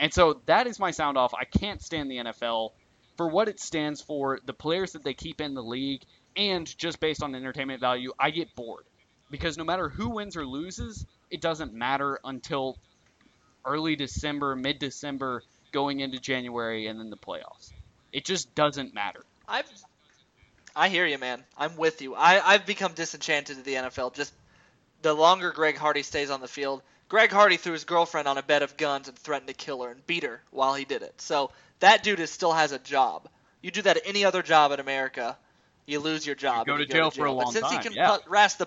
And so that is my sound off. I can't stand the NFL for what it stands for, the players that they keep in the league, and just based on the entertainment value, I get bored. Because no matter who wins or loses, it doesn't matter until early December, mid-December, going into January and then the playoffs. It just doesn't matter. I hear you, man. I'm with you. I've become disenchanted with the NFL. Just the longer Greg Hardy stays on the field. Greg Hardy threw his girlfriend on a bed of guns and threatened to kill her and beat her while he did it. So that dude still has a job. You do that at any other job in America, you lose your job. You go to jail for a long time. But since he can rush the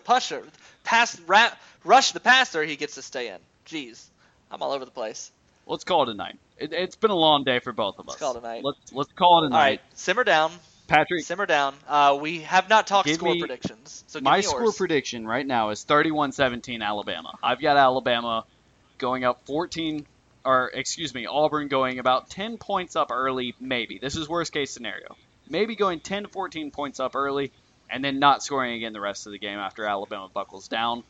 passer, he gets to stay in. Jeez, I'm all over the place. Let's call it a night. It's been a long day for both of us. Let's call it a night. Let's call it a night. All right, simmer down, Patrick. Simmer down. We have not talked score predictions. So my score prediction right now is 31-17 Alabama. I've got Alabama going up Auburn going about 10 points up early, maybe. This is worst case scenario. Maybe going 10 to 14 points up early and then not scoring again the rest of the game after Alabama buckles down.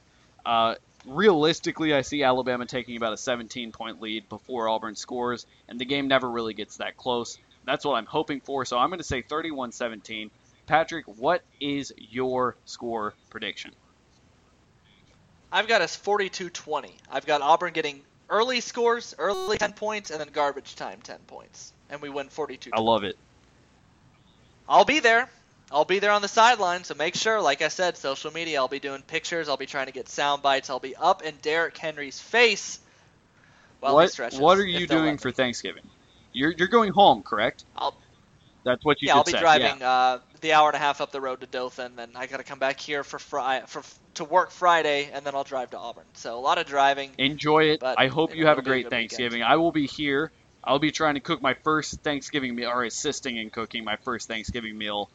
Realistically, I see Alabama taking about a 17-point lead before Auburn scores, and the game never really gets that close. That's what I'm hoping for, so I'm going to say 31-17. Patrick, what is your score prediction? I've got us 42-20. I've got Auburn getting early scores, early 10 points, and then garbage time 10 points, and we win 42-20. I love it. I'll be there. I'll be there on the sideline, so make sure, like I said, social media, I'll be doing pictures, I'll be trying to get sound bites, I'll be up in Derrick Henry's face while he stretches. What are you doing for Thanksgiving? You're going home, correct? That's what you should say. Yeah, I'll be driving the hour and a half up the road to Dothan, then I got to come back here to work Friday, and then I'll drive to Auburn. So a lot of driving. Enjoy it. I hope you have a great Thanksgiving. Weekend. I will be here. I'll be trying to cook my first Thanksgiving meal, or assisting in cooking my first Thanksgiving meal.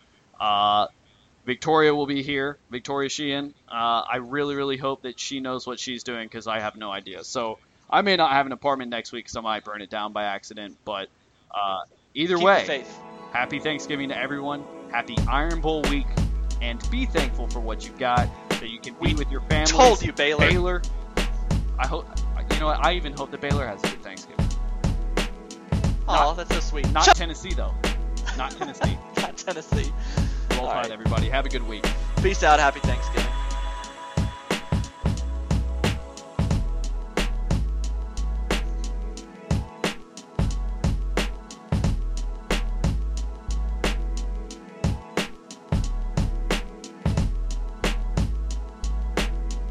Victoria will be here, Victoria Sheehan. I really, really hope that she knows what she's doing, because I have no idea. So I may not have an apartment next week, so I might burn it down by accident. But either way, happy Thanksgiving to everyone. Happy Iron Bowl week. And be thankful for what you've got, that you can be with your family. Told you, Baylor. I hope. You know what? I even hope that Baylor has a good Thanksgiving. Oh, that's so sweet. Not Tennessee, though. Not Tennessee. Not Tennessee. All right, everybody. Have a good week. Peace out. Happy Thanksgiving.